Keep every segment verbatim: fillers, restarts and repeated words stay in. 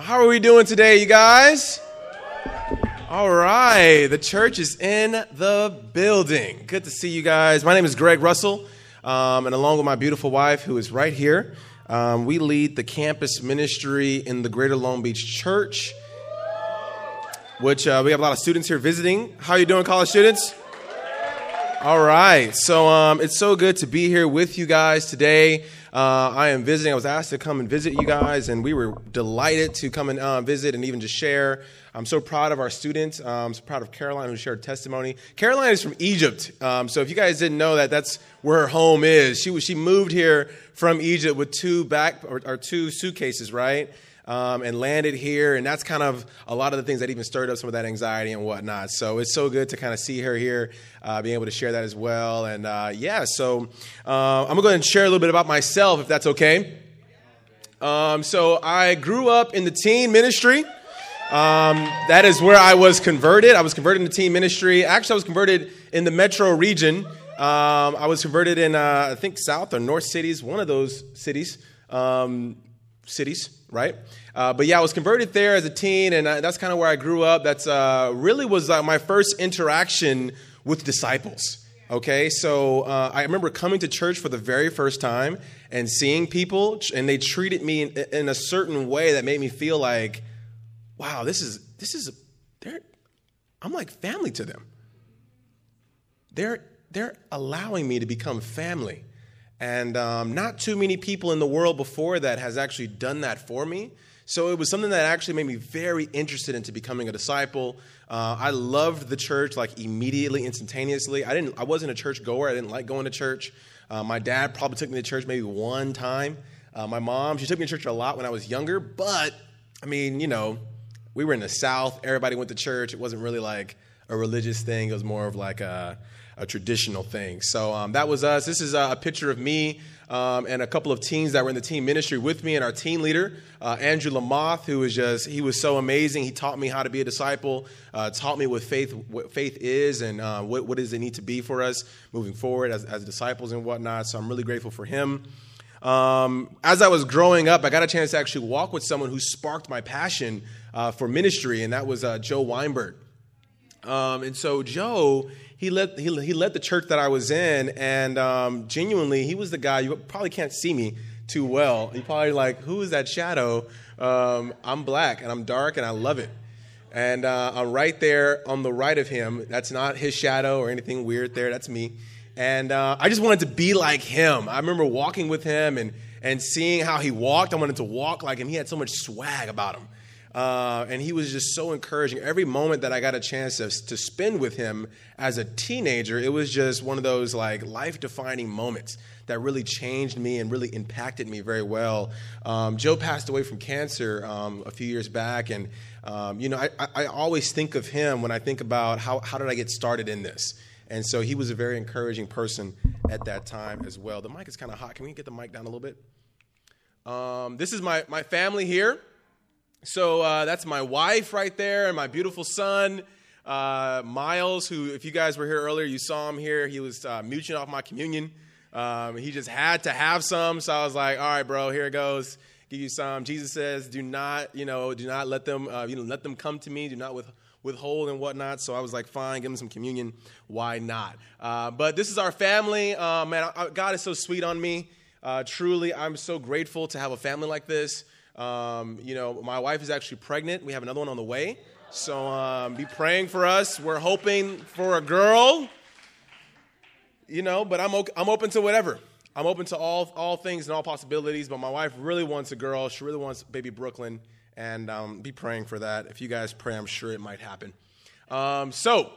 How are we doing today, you guys? All right, the church is in the building. Good to see you guys. My name is Greg Russell, um, and along with my beautiful wife, who is right here, um, we lead the campus ministry in the Greater Long Beach Church, which uh, we have a lot of students here visiting. How are you doing, college students? All right, so um, it's so good to be here with you guys today. Uh, I am visiting. I was asked to come and visit you guys, and we were delighted to come and uh, visit and even just share. I'm so proud of our students. Um, I'm so proud of Caroline, who shared testimony. Caroline is from Egypt, um, so if you guys didn't know that, that's where her home is. She was, she moved here from Egypt with two back or, or two suitcases, right? Um, and landed here, and that's kind of a lot of the things that even stirred up some of that anxiety and whatnot. So it's so good to kind of see her here, uh, being able to share that as well. And uh, yeah, so uh, I'm going to go ahead and share a little bit about myself, if that's okay. Um, so I grew up in the teen ministry. Um, that is where I was converted. I was converted in the teen ministry. Actually, I was converted in the metro region. Um, I was converted in, uh, I think, South or North cities, one of those cities, um, cities. Right? Uh, but yeah, I was converted there as a teen, and I, that's kind of where I grew up. That's uh, really was uh, my first interaction with disciples. Okay, so uh, I remember coming to church for the very first time and seeing people, and they treated me in, in a certain way that made me feel like, wow, this is this is a, they're I'm like family to them. They're they're allowing me to become family. And um, not too many people in the world before that has actually done that for me. So it was something that actually made me very interested into becoming a disciple. Uh, I loved the church like immediately, instantaneously. I didn't. I wasn't a church goer. I didn't like going to church. Uh, my dad probably took me to church maybe one time. Uh, my mom, she took me to church a lot when I was younger. But, I mean, you know, we were in the South. Everybody went to church. It wasn't really like a religious thing. It was more of like a... a traditional thing. So um, that was us. This is a picture of me um, and a couple of teens that were in the team ministry with me, and our team leader, uh, Andrew Lamoth, who was just, he was so amazing. He taught me how to be a disciple, uh, taught me what faith what faith is and uh, what, what does it need to be for us moving forward as, as disciples and whatnot. So I'm really grateful for him. Um, as I was growing up, I got a chance to actually walk with someone who sparked my passion uh, for ministry, and that was uh, Joe Weinberg. Um, and so Joe, he led, he, he led the church that I was in, and um, genuinely, he was the guy, you probably can't see me too well. You're probably like, who is that shadow? Um, I'm black, and I'm dark, and I love it. And uh, I'm right there on the right of him. That's not his shadow or anything weird there. That's me. And uh, I just wanted to be like him. I remember walking with him and, and seeing how he walked. I wanted to walk like him. He had so much swag about him. Uh, and he was just so encouraging. Every moment that I got a chance to, to spend with him as a teenager, it was just one of those like life-defining moments that really changed me and really impacted me very well. Um, Joe passed away from cancer um, a few years back, and um, you know, I, I always think of him when I think about how how did I get started in this. And so he was a very encouraging person at that time as well. The mic is kind of hot. Can we get the mic down a little bit? Um, this is my my family here. So uh, that's my wife right there and my beautiful son, uh, Miles, who, if you guys were here earlier, you saw him here. He was uh, mooching off my communion. Um, he just had to have some. So I was like, all right, bro, here it goes. Give you some. Jesus says, do not, you know, do not let them, uh, you know, let them come to me. Do not with, withhold and whatnot. So I was like, fine, give him some communion. Why not? Uh, but this is our family. Uh, man, I, God is so sweet on me. Uh, truly, I'm so grateful to have a family like this. Um, you know, my wife is actually pregnant. We have another one on the way. So um, be praying for us. We're hoping for a girl, you know, but I'm, okay, I'm open to whatever. I'm open to all all things and all possibilities, but my wife really wants a girl. She really wants baby Brooklyn, and um, be praying for that. If you guys pray, I'm sure it might happen. Um, so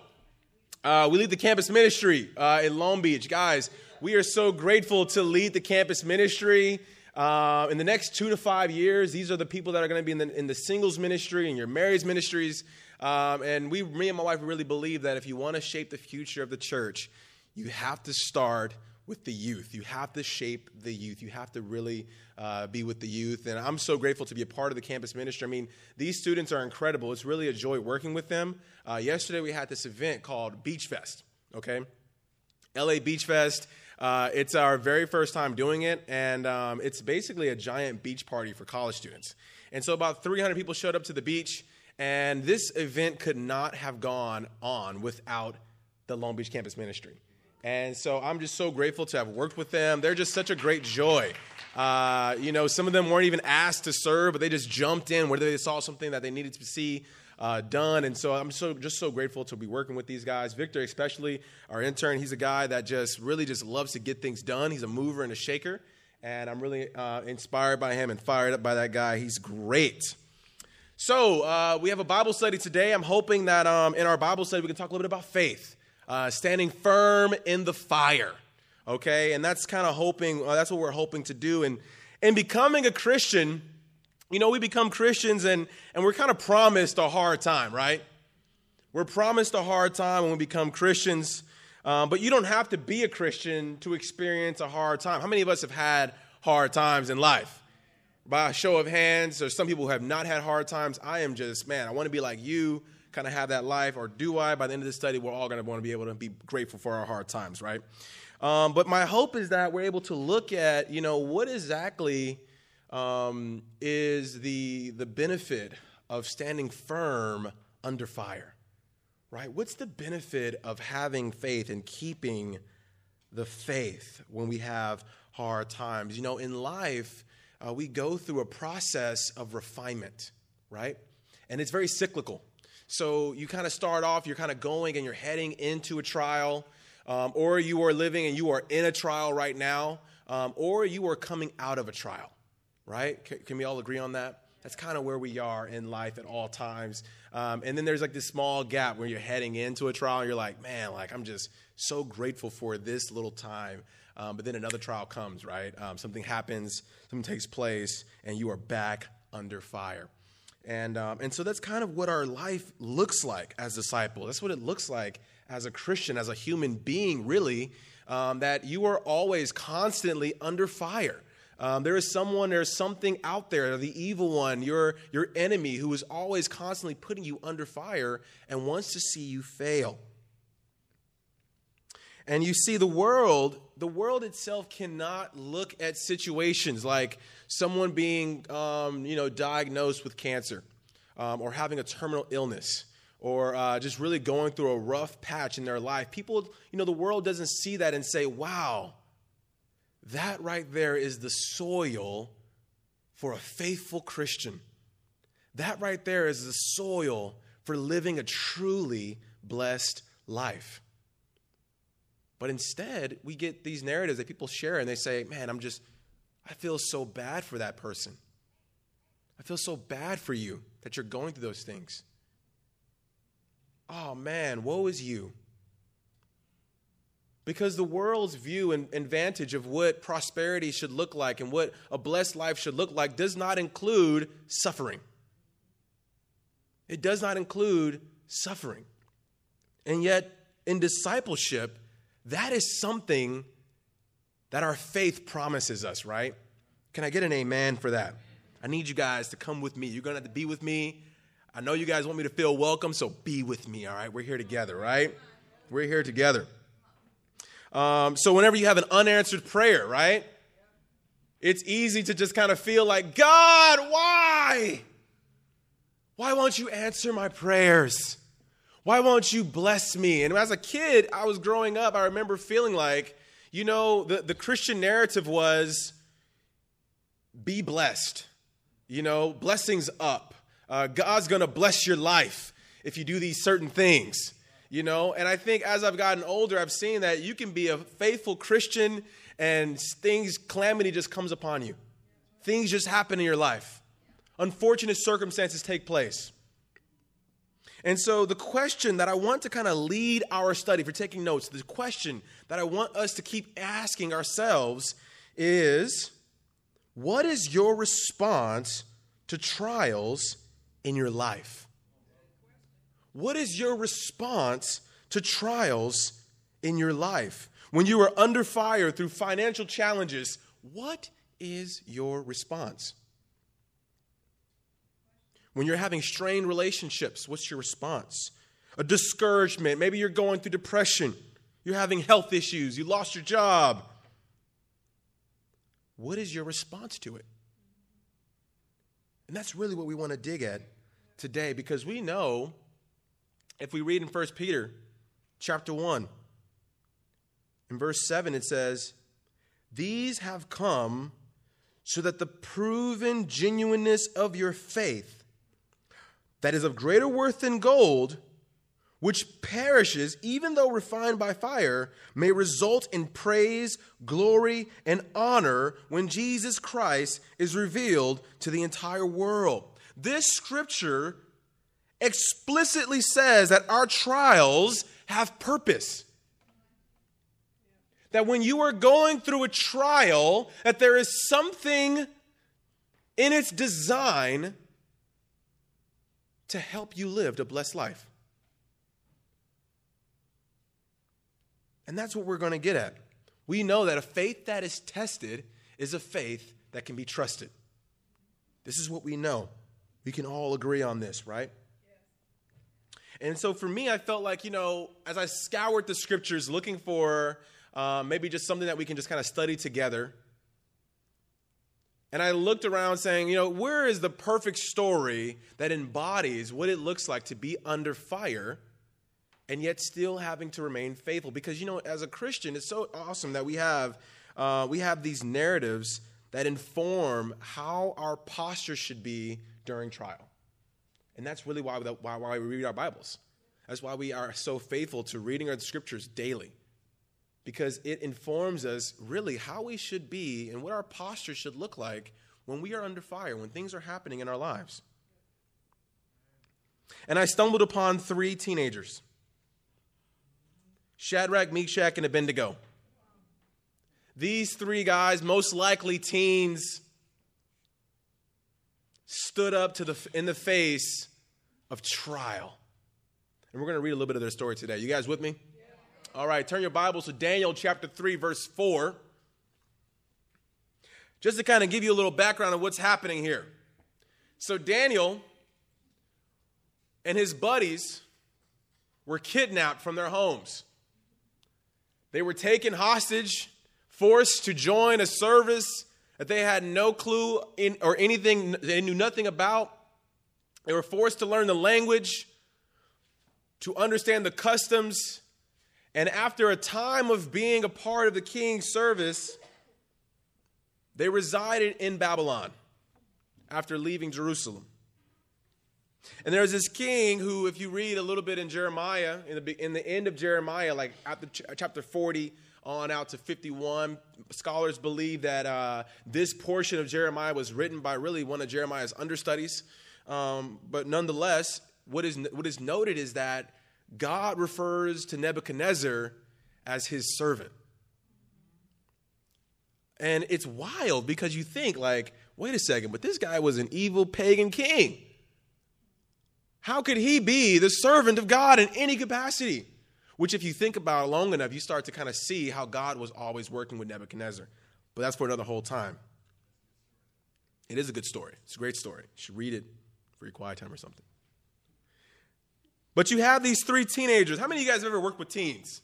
uh, we lead the campus ministry uh, in Long Beach. Guys, we are so grateful to lead the campus ministry. Uh, in the next two to five years, these are the people that are going to be in the, in the singles ministry and your marriage ministries. Um, and we, me and my wife really believe that if you want to shape the future of the church, you have to start with the youth. You have to shape the youth. You have to really uh, be with the youth. And I'm so grateful to be a part of the campus ministry. I mean, these students are incredible. It's really a joy working with them. Uh, yesterday, we had this event called Beach Fest, okay? L A Beach Fest. Uh, it's our very first time doing it, and um, it's basically a giant beach party for college students. And so about three hundred people showed up to the beach, and this event could not have gone on without the Long Beach Campus Ministry. And so I'm just so grateful to have worked with them. They're just such a great joy. Uh, you know, some of them weren't even asked to serve, but they just jumped in whether they saw something that they needed to see uh, done. And so I'm so just so grateful to be working with these guys. Victor, especially our intern, he's a guy that just really just loves to get things done. He's a mover and a shaker. And I'm really uh, inspired by him and fired up by that guy. He's great. So uh, we have a Bible study today. I'm hoping that um, in our Bible study, we can talk a little bit about faith, uh, standing firm in the fire. Okay, and that's kind of hoping, well, that's what we're hoping to do. And in becoming a Christian, you know, we become Christians and, and we're kind of promised a hard time, right? We're promised a hard time when we become Christians, um, but you don't have to be a Christian to experience a hard time. How many of us have had hard times in life? By a show of hands, there's some people who have not had hard times. I am just, man, I want to be like you, kind of have that life, or do I? By the end of this study, we're all going to want to be able to be grateful for our hard times, right? Um, but my hope is that we're able to look at, you know, what exactly um, is the the benefit of standing firm under fire, right? What's the benefit of having faith and keeping the faith when we have hard times? You know, in life, uh, we go through a process of refinement, right? And it's very cyclical. So you kind of start off, you're kind of going and you're heading into a trial, Um, or you are living and you are in a trial right now, um, or you are coming out of a trial, right? Can, can we all agree on that? That's kind of where we are in life at all times. Um, and then there's like this small gap where you're heading into a trial. And you're like, man, like I'm just so grateful for this little time. Um, but then another trial comes, right? Um, something happens, something takes place, and you are back under fire. And um, and so that's kind of what our life looks like as disciples. That's what it looks like as a Christian, as a human being, really, um, that you are always constantly under fire. Um, there is someone, there's something out there, the evil one, your your enemy, who is always constantly putting you under fire and wants to see you fail. And you see, the world, the world itself cannot look at situations like someone being, um, you know, diagnosed with cancer, um, or having a terminal illness, or uh, just really going through a rough patch in their life. People, you know, the world doesn't see that and say, wow, that right there is the soil for a faithful Christian. That right there is the soil for living a truly blessed life. But instead, we get these narratives that people share, and they say, man, I'm just, I feel so bad for that person. I feel so bad for you that you're going through those things. Oh, man, woe is you. Because the world's view and, and vantage of what prosperity should look like and what a blessed life should look like does not include suffering. It does not include suffering. And yet, in discipleship, that is something that our faith promises us, right? Can I get an amen for that? I need you guys to come with me. You're going to have to be with me. I know you guys want me to feel welcome, so be with me, all right? We're here together, right? We're here together. Um, so whenever you have an unanswered prayer, right, it's easy to just kind of feel like, God, why? Why won't you answer my prayers? Why won't you bless me? And as a kid, I was growing up, I remember feeling like, you know, the, the Christian narrative was, be blessed, you know, blessings up. Uh, God's going to bless your life if you do these certain things, you know. And I think as I've gotten older, I've seen that you can be a faithful Christian and things, calamity just comes upon you. Things just happen in your life. Unfortunate circumstances take place. And so the question that I want to kind of lead our study, if you're taking notes, the question that I want us to keep asking ourselves is, what is your response to trials in your life? What is your response to trials in your life? When you are under fire through financial challenges, what is your response? When you're having strained relationships, what's your response? A discouragement, maybe you're going through depression, you're having health issues, you lost your job. What is your response to it? And that's really what we want to dig at today, because we know, if we read in First Peter chapter one, in verse seven, it says, "These have come so that the proven genuineness of your faith, that is of greater worth than gold, which perishes even though refined by fire, may result in praise, glory, and honor when Jesus Christ is revealed to the entire world." This scripture explicitly says that our trials have purpose. That when you are going through a trial, that there is something in its design to help you live a blessed life. And that's what we're going to get at. We know that a faith that is tested is a faith that can be trusted. This is what we know. We can all agree on this, right? Yeah. And so for me, I felt like, you know, as I scoured the scriptures looking for uh, maybe just something that we can just kind of study together, and I looked around saying, you know, where is the perfect story that embodies what it looks like to be under fire and yet still having to remain faithful? Because, you know, as a Christian, it's so awesome that we have uh, we have these narratives that inform how our posture should be during trial. And that's really why, why, why we read our Bibles. That's why we are so faithful to reading our scriptures daily, because it informs us really how we should be and what our posture should look like when we are under fire, when things are happening in our lives. And I stumbled upon three teenagers: Shadrach, Meshach, and Abednego. These three guys, most likely teens, stood up to the in the face of trial. And we're going to read a little bit of their story today. You guys with me? Yeah. All right, turn your Bibles to Daniel chapter three, verse four. Just to kind of give you a little background of what's happening here. So Daniel and his buddies were kidnapped from their homes. They were taken hostage, forced to join a service that they had no clue in or anything, they knew nothing about. They were forced to learn the language, to understand the customs. And after a time of being a part of the king's service, they resided in Babylon after leaving Jerusalem. And there's this king who, if you read a little bit in Jeremiah, in the in the end of Jeremiah, like after ch- chapter forty on out to fifty-one, scholars believe that uh, this portion of Jeremiah was written by really one of Jeremiah's understudies. Um, but nonetheless, what is what is noted is that God refers to Nebuchadnezzar as his servant. And it's wild, because you think, like, wait a second, but this guy was an evil pagan king. How could he be the servant of God in any capacity? Which, if you think about it long enough, you start to kind of see how God was always working with Nebuchadnezzar. But that's for another whole time. It is a good story. It's a great story. You should read it for your quiet time or something. But you have these three teenagers. How many of you guys have ever worked with teens?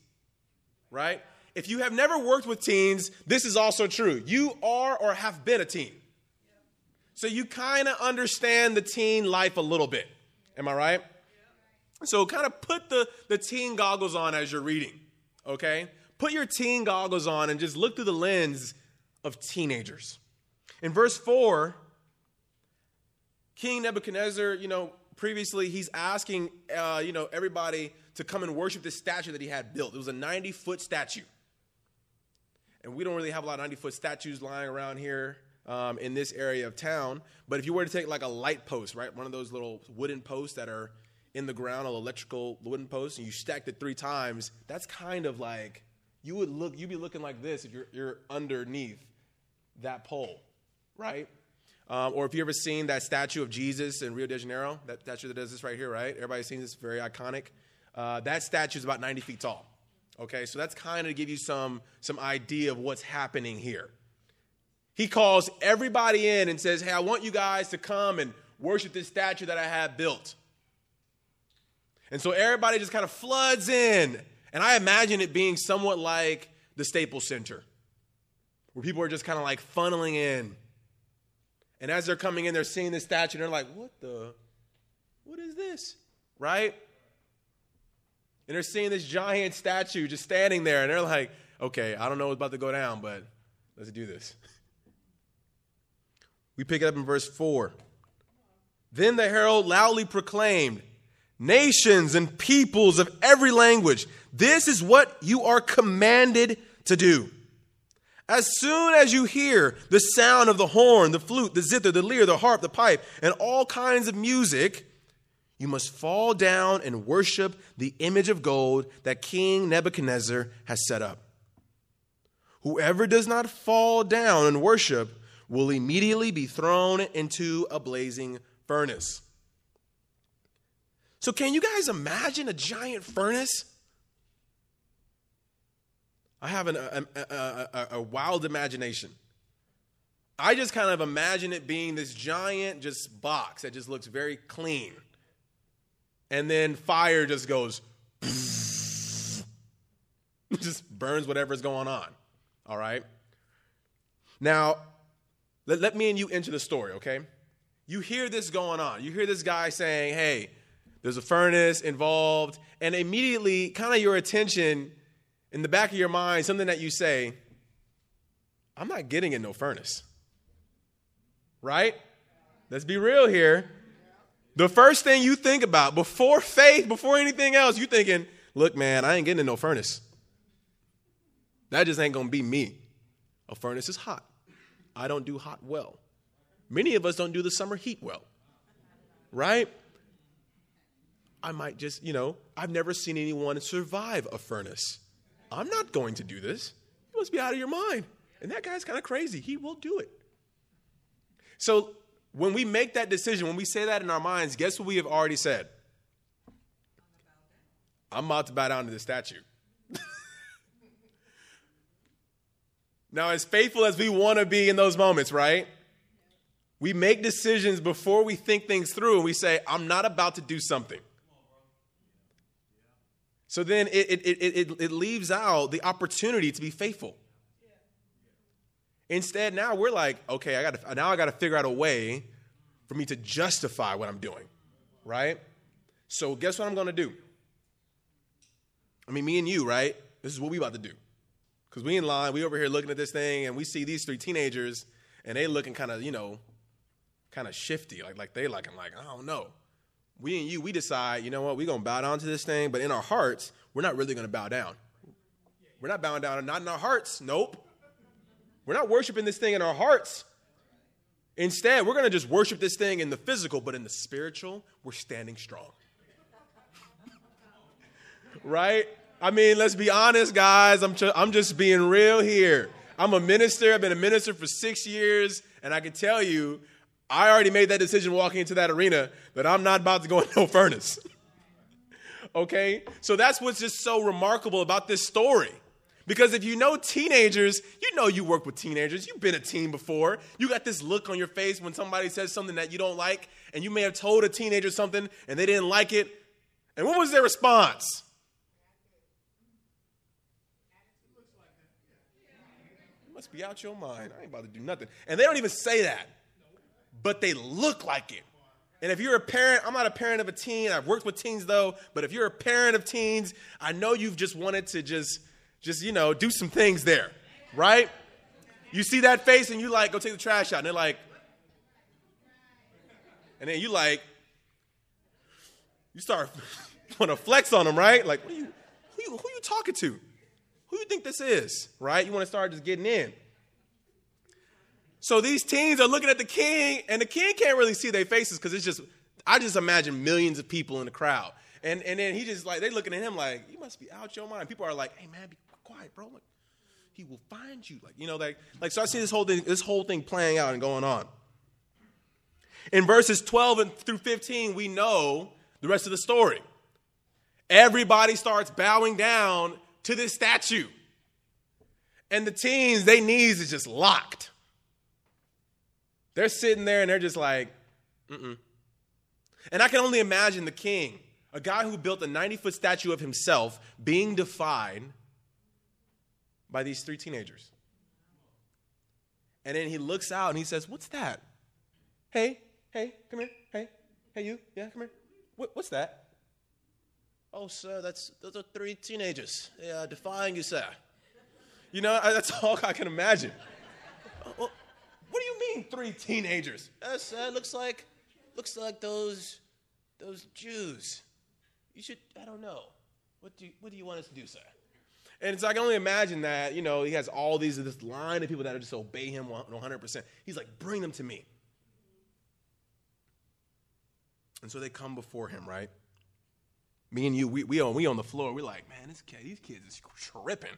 Right? If you have never worked with teens, this is also true. You are or have been a teen. So you kind of understand the teen life a little bit. Am I right? Yeah. So kind of put the, the teen goggles on as you're reading, okay? Put your teen goggles on and just look through the lens of teenagers. In verse four, King Nebuchadnezzar, you know, previously he's asking, uh, you know, everybody to come and worship this statue that he had built. It was a ninety-foot statue. And we don't really have a lot of ninety-foot statues lying around here. Um, in this area of town. But if you were to take like a light post, right, one of those little wooden posts that are in the ground, little electrical wooden posts, and you stacked it three times, that's kind of like, you would look, you'd be looking like this if you're, you're underneath that pole, right? Um, or if you've ever seen that statue of Jesus in Rio de Janeiro, that statue that does this right here, right? Everybody's seen this, very iconic. Uh, that statue is about ninety feet tall, okay? So that's kind of to give you some some idea of what's happening here. He calls everybody in and says, hey, I want you guys to come and worship this statue that I have built. And so everybody just kind of floods in. And I imagine it being somewhat like the Staples Center, where people are just kind of like funneling in. And as they're coming in, they're seeing this statue, and they're like, what the, what is this, right? And they're seeing this giant statue just standing there, and they're like, okay, I don't know what's about to go down, but let's do this. We pick it up in verse four. Then the herald loudly proclaimed, nations and peoples of every language, this is what you are commanded to do. As soon as you hear the sound of the horn, the flute, the zither, the lyre, the harp, the pipe, and all kinds of music, you must fall down and worship the image of gold that King Nebuchadnezzar has set up. Whoever does not fall down and worship will immediately be thrown into a blazing furnace. So can you guys imagine a giant furnace? I have an, a, a, a, a wild imagination. I just kind of imagine it being this giant just box that just looks very clean. And then fire just goes, just burns whatever's going on. All right? Now, let, let me and you enter the story, okay? You hear this going on. You hear this guy saying, hey, there's a furnace involved. And immediately, kind of your attention in the back of your mind, something that you say, I'm not getting in no furnace. Right? Let's be real here. The first thing you think about before faith, before anything else, you thinking, look, man, I ain't getting in no furnace. That just ain't going to be me. A furnace is hot. I don't do hot well. Many of us don't do the summer heat well. Right? I might just, you know, I've never seen anyone survive a furnace. I'm not going to do this. You must be out of your mind. And that guy's kind of crazy. He will do it. So when we make that decision, when we say that in our minds, guess what we have already said? I'm about to bow down to the statue. Now, as faithful as we want to be in those moments, right? We make decisions before we think things through, and we say, I'm not about to do something. So then it, it, it, it, it leaves out the opportunity to be faithful. Instead, now we're like, okay, I gotta, now I got to figure out a way for me to justify what I'm doing, right? So guess what I'm going to do? I mean, me and you, right? This is what we about to do. Because we in line, we over here looking at this thing, and we see these three teenagers, and they looking kind of, you know, kind of shifty. Like, like they like, I'm like, I don't know. We and you, we decide, you know what, we're going to bow down to this thing, but in our hearts, we're not really going to bow down. We're not bowing down, not in our hearts, nope. We're not worshiping this thing in our hearts. Instead, we're going to just worship this thing in the physical, but in the spiritual, we're standing strong. Right? I mean, let's be honest, guys. I'm, ch- I'm just being real here. I'm a minister. I've been a minister for six years, and I can tell you, I already made that decision walking into that arena that I'm not about to go in no furnace. Okay? So that's what's just so remarkable about this story. Because if you know teenagers, you know you work with teenagers. You've been a teen before. You got this look on your face when somebody says something that you don't like, and you may have told a teenager something, and they didn't like it. And what was their response? You must be out your mind. I ain't about to do nothing. And they don't even say that, but they look like it. And if you're a parent, I'm not a parent of a teen. I've worked with teens, though. But if you're a parent of teens, I know you've just wanted to just... Just, you know, do some things there, right? You see that face and you like, go take the trash out. And they're like, and then you like, you start want to flex on them, right? Like, what are you, who, you, who you talking to? Who you think this is, right? You want to start just getting in. So these teens are looking at the king, and the king can't really see their faces because it's just, I just imagine millions of people in the crowd. And and then he just like, they looking at him like, you must be out your mind. People are like, hey, man, be quiet, bro. Like, he will find you. Like, you know, like, like so I see this whole thing, this whole thing playing out and going on. In verses twelve and through fifteen, we know the rest of the story. Everybody starts bowing down to this statue. And the teens, their knees is just locked. They're sitting there and they're just like, mm-mm. And I can only imagine the king. A guy who built a ninety-foot statue of himself being defied by these three teenagers. And then he looks out and he says, what's that? Hey, hey, come here. Hey, hey, you. Yeah, come here. What, what's that? Oh, sir, that's those are three teenagers. They are defying you, sir. You know, I, that's all I can imagine. Well, what do you mean, three teenagers? Yes, sir, it looks like, looks like those, those Jews. You should, I don't know. What do you, what do you want us to do, sir? And so I can only imagine that, you know, he has all these, this line of people that just obey him one hundred percent. He's like, bring them to me. And so they come before him, right? Me and you, we we on we on the floor. We're like, man, this kid, these kids is tripping.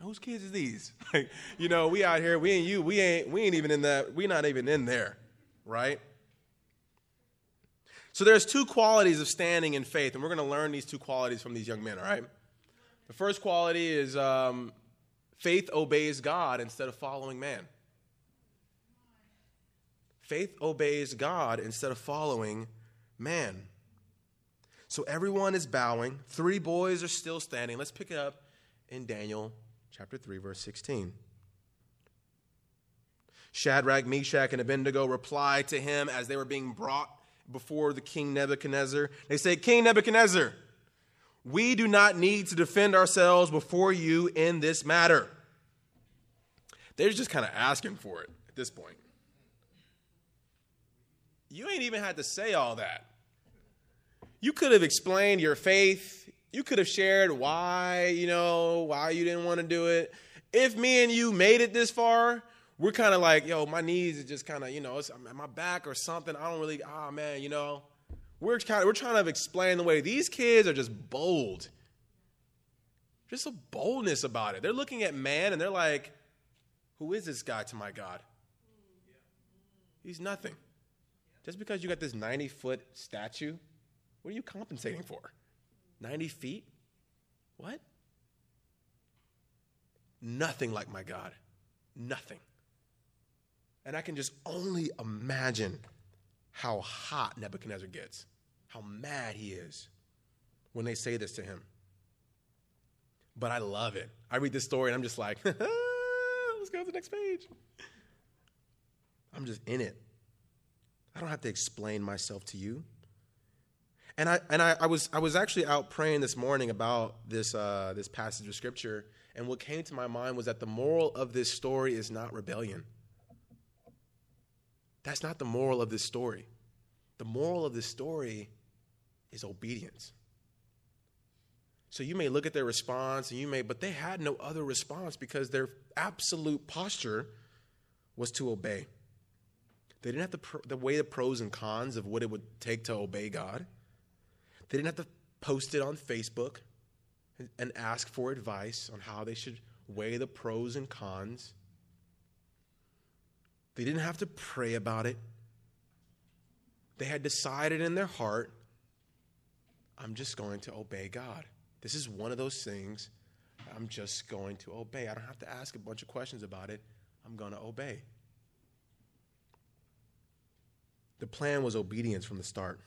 Whose kids is these? Like, you know, we out here. We and you. We ain't we ain't even in that. We not even in there, right? So there's two qualities of standing in faith, and we're going to learn these two qualities from these young men. All right. The first quality is um, faith obeys God instead of following man. Faith obeys God instead of following man. So everyone is bowing. Three boys are still standing. Let's pick it up in Daniel chapter three, verse sixteen. Shadrach, Meshach, and Abednego replied to him as they were being brought before the king Nebuchadnezzar. They said, King Nebuchadnezzar, we do not need to defend ourselves before you in this matter. They're just kind of asking for it at this point. You ain't even had to say all that. You could have explained your faith. You could have shared why, you know, why you didn't want to do it. If me and you made it this far, we're kind of like, yo, my knees are just kind of, you know, it's my back or something. I don't really, ah, oh, man, you know. We're kind of, we're trying to explain the way. These kids are just bold. Just a boldness about it. They're looking at man and they're like, who is this guy to my God? He's nothing. Just because you got this ninety-foot statue, what are you compensating for? ninety feet? What? Nothing like my God. Nothing. And I can just only imagine how hot Nebuchadnezzar gets, how mad he is when they say this to him. But I love it. I read this story and I'm just like, let's go to the next page. I'm just in it. I don't have to explain myself to you. And I and I, I was I was actually out praying this morning about this uh, this passage of scripture, and what came to my mind was that the moral of this story is not rebellion. That's not the moral of this story. The moral of this story is obedience. So you may look at their response, and you may, but they had no other response because their absolute posture was to obey. They didn't have to pr- the weigh the pros and cons of what it would take to obey God. They didn't have to post it on Facebook and ask for advice on how they should weigh the pros and cons. They didn't have to pray about it. They had decided in their heart, I'm just going to obey God. This is one of those things. I'm just going to obey. I don't have to ask a bunch of questions about it. I'm going to obey. The plan was obedience from the start.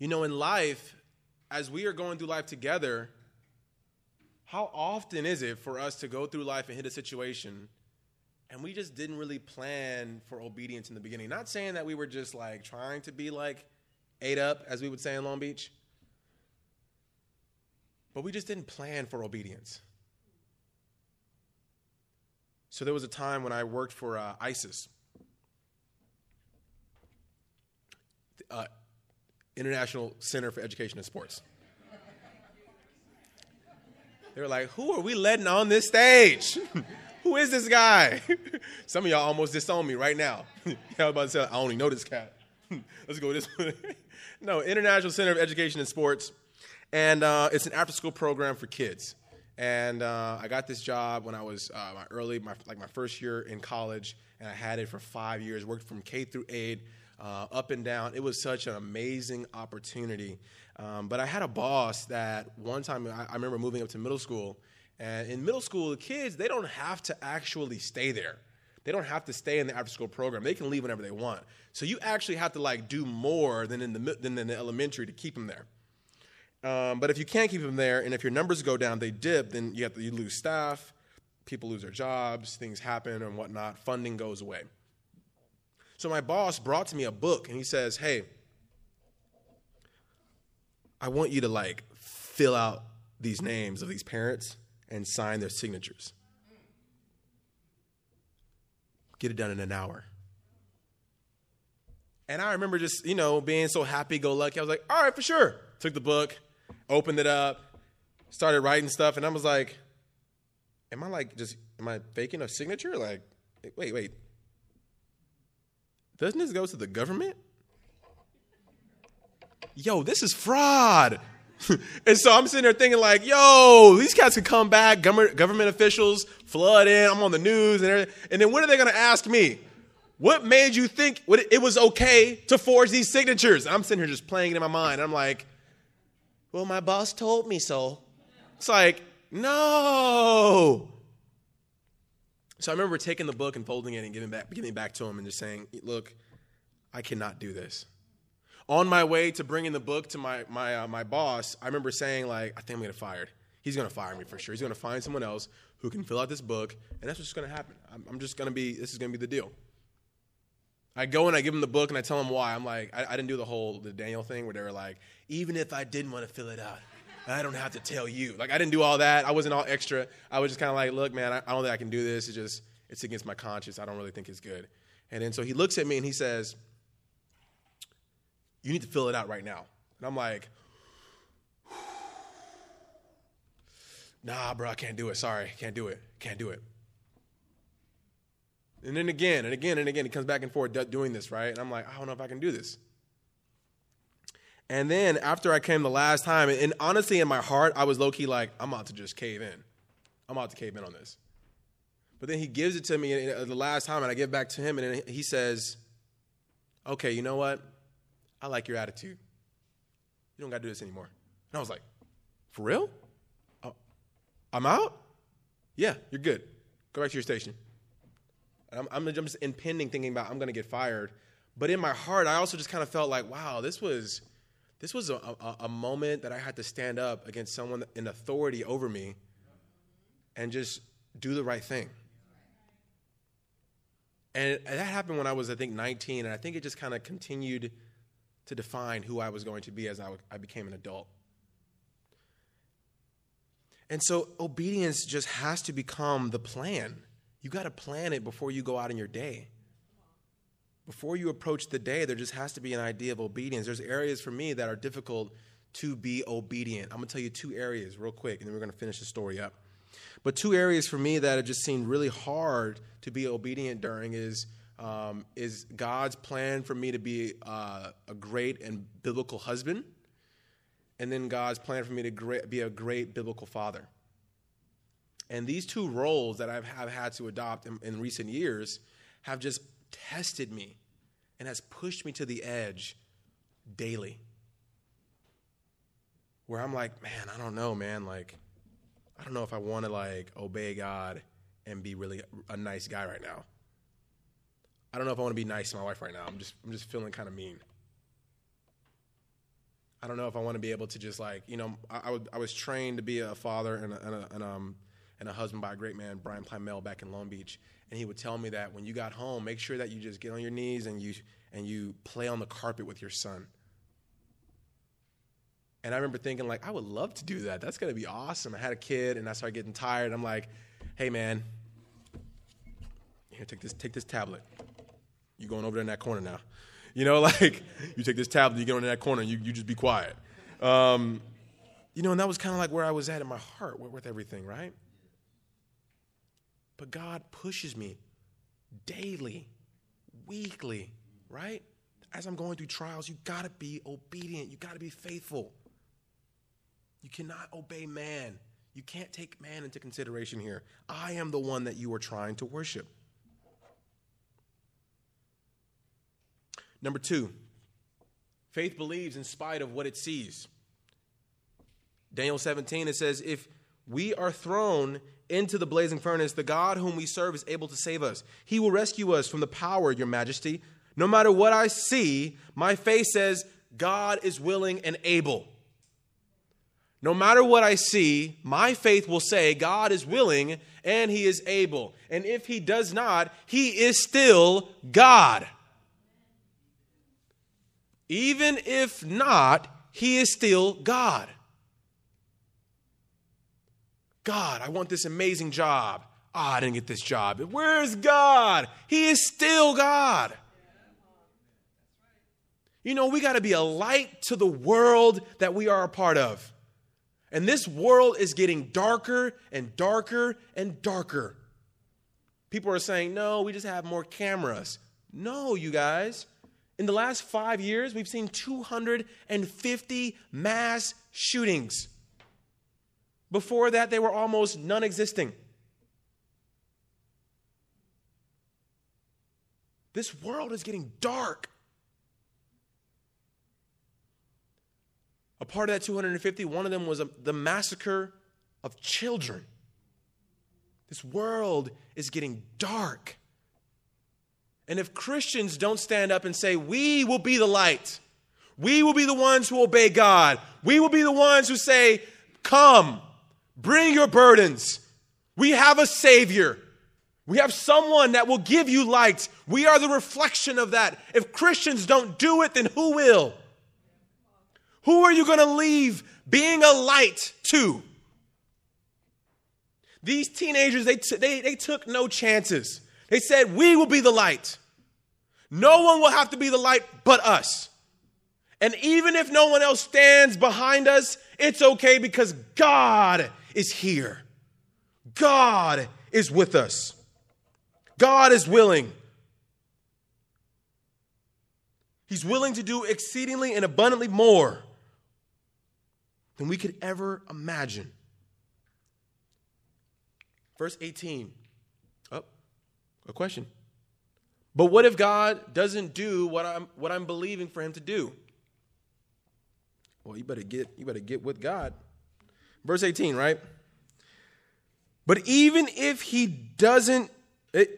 You know, in life, as we are going through life together, how often is it for us to go through life and hit a situation and we just didn't really plan for obedience in the beginning? Not saying that we were just like trying to be like ate up, as we would say in Long Beach, but we just didn't plan for obedience. So there was a time when I worked for uh, ISIS. Uh, International Center for Education and Sports. They were like, who are we letting on this stage? Who is this guy? Some of y'all almost disowned me right now. I was about to say, I only know this cat. Let's go this way. No, International Center of Education and Sports. And uh, it's an after-school program for kids. And uh, I got this job when I was uh, my early, my, like my first year in college. And I had it for five years, worked from K through eight. Uh, up and down. It was such an amazing opportunity. Um, but I had a boss that one time, I, I remember moving up to middle school. And in middle school, the kids, they don't have to actually stay there. They don't have to stay in the after school program. They can leave whenever they want. So you actually have to like do more than in the than in the elementary to keep them there. Um, but if you can't keep them there, and if your numbers go down, they dip, then you have to, you lose staff, people lose their jobs, things happen and whatnot, funding goes away. So my boss brought to me a book, and he says, hey, I want you to, like, fill out these names of these parents and sign their signatures. Get it done in an hour. And I remember just, you know, being so happy-go-lucky. I was like, all right, for sure. Took the book, opened it up, started writing stuff, and I was like, am I, like, just, am I faking a signature? Like, wait, wait. Doesn't this go to the government? Yo, this is fraud. And so I'm sitting there thinking like, yo, these cats could come back, government officials flood in, I'm on the news and everything. And then what are they going to ask me? What made you think it was okay to forge these signatures? I'm sitting here just playing it in my mind. I'm like, well, my boss told me so. It's like, no. So I remember taking the book and folding it and giving, back, giving it back to him and just saying, look, I cannot do this. On my way to bringing the book to my my uh, my boss, I remember saying, like, I think I'm going to get fired. He's going to fire me for sure. He's going to find someone else who can fill out this book, and that's what's going to happen. I'm, I'm just going to be, this is going to be the deal. I go and I give him the book, and I tell him why. I'm like, I, I didn't do the whole the Daniel thing where they were like, even if I didn't want to fill it out, I don't have to tell you. Like, I didn't do all that. I wasn't all extra. I was just kind of like, look, man, I, I don't think I can do this. It's just, it's against my conscience. I don't really think it's good. And then so he looks at me, and he says, you need to fill it out right now. And I'm like, nah, bro, I can't do it. Sorry, can't do it. Can't do it. And then again and again and again, he comes back and forth doing this, right? And I'm like, I don't know if I can do this. And then after I came the last time, and honestly, in my heart, I was low-key like, I'm about to just cave in. I'm about to cave in on this. But then he gives it to me the last time, and I give it back to him, and then he says, okay, you know what? I like your attitude. You don't got to do this anymore. And I was like, for real? Oh, I'm out? Yeah, you're good. Go back to your station. I'm, I'm just impending thinking about I'm going to get fired. But in my heart, I also just kind of felt like, wow, this was this was a, a, a moment that I had to stand up against someone in authority over me and just do the right thing. And that happened when I was, I think, nineteen, and I think it just kind of continued to define who I was going to be as I, w- I became an adult. And so obedience just has to become the plan. You got to plan it before you go out in your day. Before you approach the day, there just has to be an idea of obedience. There's areas for me that are difficult to be obedient. I'm going to tell you two areas real quick, and then we're going to finish the story up. But two areas for me that have just seemed really hard to be obedient during is Um, is God's plan for me to be uh, a great and biblical husband, and then God's plan for me to great, be a great biblical father. And these two roles that I have had to adopt in, in recent years have just tested me and has pushed me to the edge daily, where I'm like, man, I don't know, man. Like, I don't know if I want to, like, obey God and be really a nice guy right now. I don't know if I want to be nice to my wife right now. I'm just I'm just feeling kind of mean. I don't know if I want to be able to just, like, you know, I, I, would, I was trained to be a father and a, and, a, and, um, and a husband by a great man, Brian Plymel, back in Long Beach. And he would tell me that when you got home, make sure that you just get on your knees and you and you play on the carpet with your son. And I remember thinking, like, I would love to do that. That's going to be awesome. I had a kid, and I started getting tired. I'm like, hey, man, here, take this, take this tablet. You're going over there in that corner now. You know, like, you take this tablet, you get over in that corner, and you, you just be quiet. Um, you know, and that was kind of like where I was at in my heart with everything, right? But God pushes me daily, weekly, right? As I'm going through trials, you got to be obedient. You got to be faithful. You cannot obey man. You can't take man into consideration here. I am the one that you are trying to worship. Number two, faith believes in spite of what it sees. Daniel seventeen, it says, if we are thrown into the blazing furnace, the God whom we serve is able to save us. He will rescue us from the power of your majesty. No matter what I see, my faith says God is willing and able. No matter what I see, my faith will say God is willing and he is able. And if he does not, he is still God. Even if not, he is still God. God, I want this amazing job. Ah, oh, I didn't get this job. Where's God? He is still God. You know, we got to be a light to the world that we are a part of. And this world is getting darker and darker and darker. People are saying, no, we just have more cameras. No, you guys. In the last five years, we've seen two hundred fifty mass shootings. Before that, they were almost non-existing. This world is getting dark. A part of that two hundred fifty, one of them was a, the massacre of children. This world is getting dark. And if Christians don't stand up and say, we will be the light. We will be the ones who obey God. We will be the ones who say, come, bring your burdens. We have a Savior. We have someone that will give you light. We are the reflection of that. If Christians don't do it, then who will? Who are you going to leave being a light to? These teenagers, they, t- they, they took no chances. They said, we will be the light. No one will have to be the light but us. And even if no one else stands behind us, it's okay because God is here. God is with us. God is willing. He's willing to do exceedingly and abundantly more than we could ever imagine. Verse eighteen. Oh, a question. But what if God doesn't do what I'm what I'm believing for him to do? Well, you better get you better get with God. Verse eighteen, right? But even if he doesn't,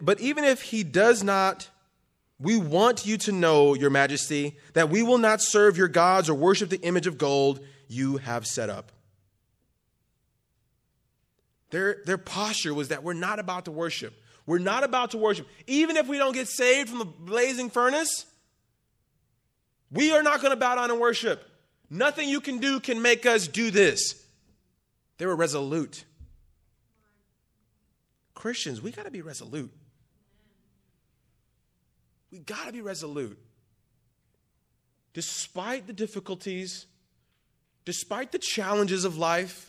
but even if he does not, we want you to know, Your Majesty, that we will not serve your gods or worship the image of gold you have set up. Their, their posture was that we're not about to worship. We're not about to worship. Even if we don't get saved from the blazing furnace, we are not going to bow down and worship. Nothing you can do can make us do this. They were resolute. Christians, we got to be resolute. We got to be resolute. Despite the difficulties, despite the challenges of life,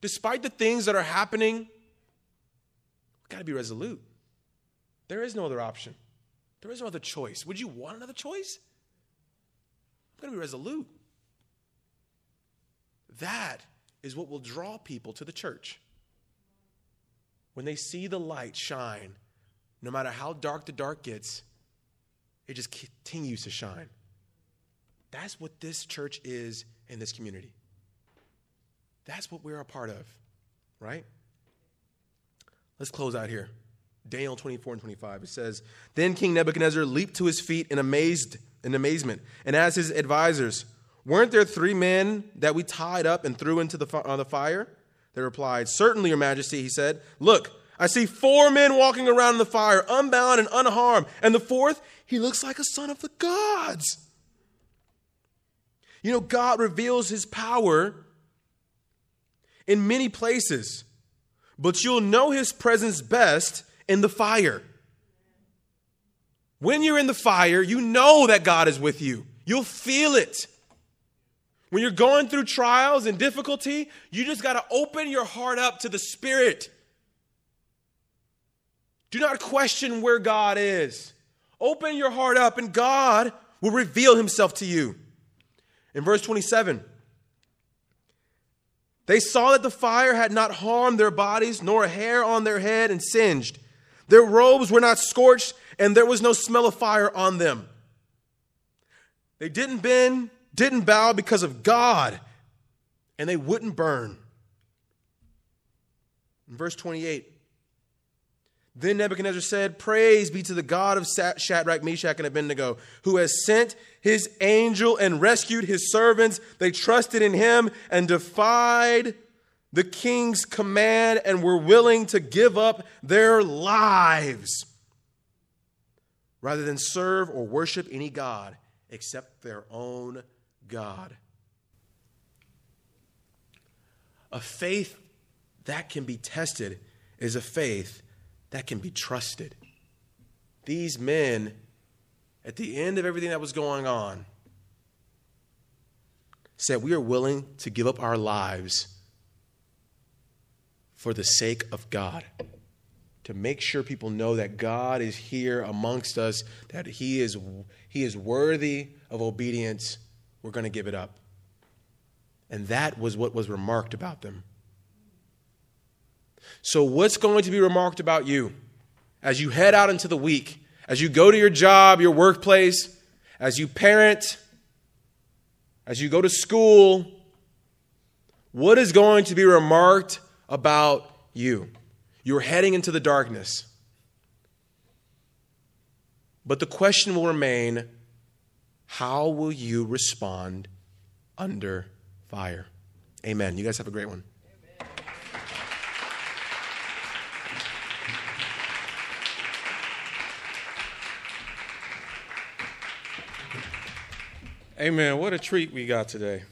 despite the things that are happening, we got to be resolute. There is no other option. There is no other choice. Would you want another choice? I'm going to be resolute. That is what will draw people to the church. When they see the light shine, no matter how dark the dark gets, it just continues to shine. That's what this church is in this community. That's what we're a part of, right? Let's close out here. Daniel twenty-four and twenty-five. It says, Then King Nebuchadnezzar leaped to his feet in amazed in amazement, and asked his advisors, Weren't there three men that we tied up and threw into the fi- on the fire? They replied, Certainly, Your Majesty, he said. Look, I see four men walking around in the fire, unbound and unharmed. And the fourth, he looks like a son of the gods. You know, God reveals his power in many places, but you'll know his presence best in the fire. When you're in the fire, you know that God is with you. You'll feel it. When you're going through trials and difficulty, you just got to open your heart up to the Spirit. Do not question where God is. Open your heart up and God will reveal himself to you. In verse twenty-seven, they saw that the fire had not harmed their bodies, nor a hair on their head and singed. Their robes were not scorched, and there was no smell of fire on them. They didn't bend, didn't bow because of God, and they wouldn't burn. In verse twenty-eight, Then Nebuchadnezzar said, Praise be to the God of Shadrach, Meshach, and Abednego, who has sent his angel and rescued his servants. They trusted in him and defied the king's command and were willing to give up their lives rather than serve or worship any god except their own God. A faith that can be tested is a faith that can be trusted. These men, at the end of everything that was going on, said, we are willing to give up our lives for the sake of God, to make sure people know that God is here amongst us, that he is, he is worthy of obedience. We're going to give it up. And that was what was remarked about them. So what's going to be remarked about you as you head out into the week, as you go to your job, your workplace, as you parent, as you go to school? What is going to be remarked about you? You're heading into the darkness. But the question will remain, how will you respond under fire? Amen. You guys have a great one. Amen. What a treat we got today.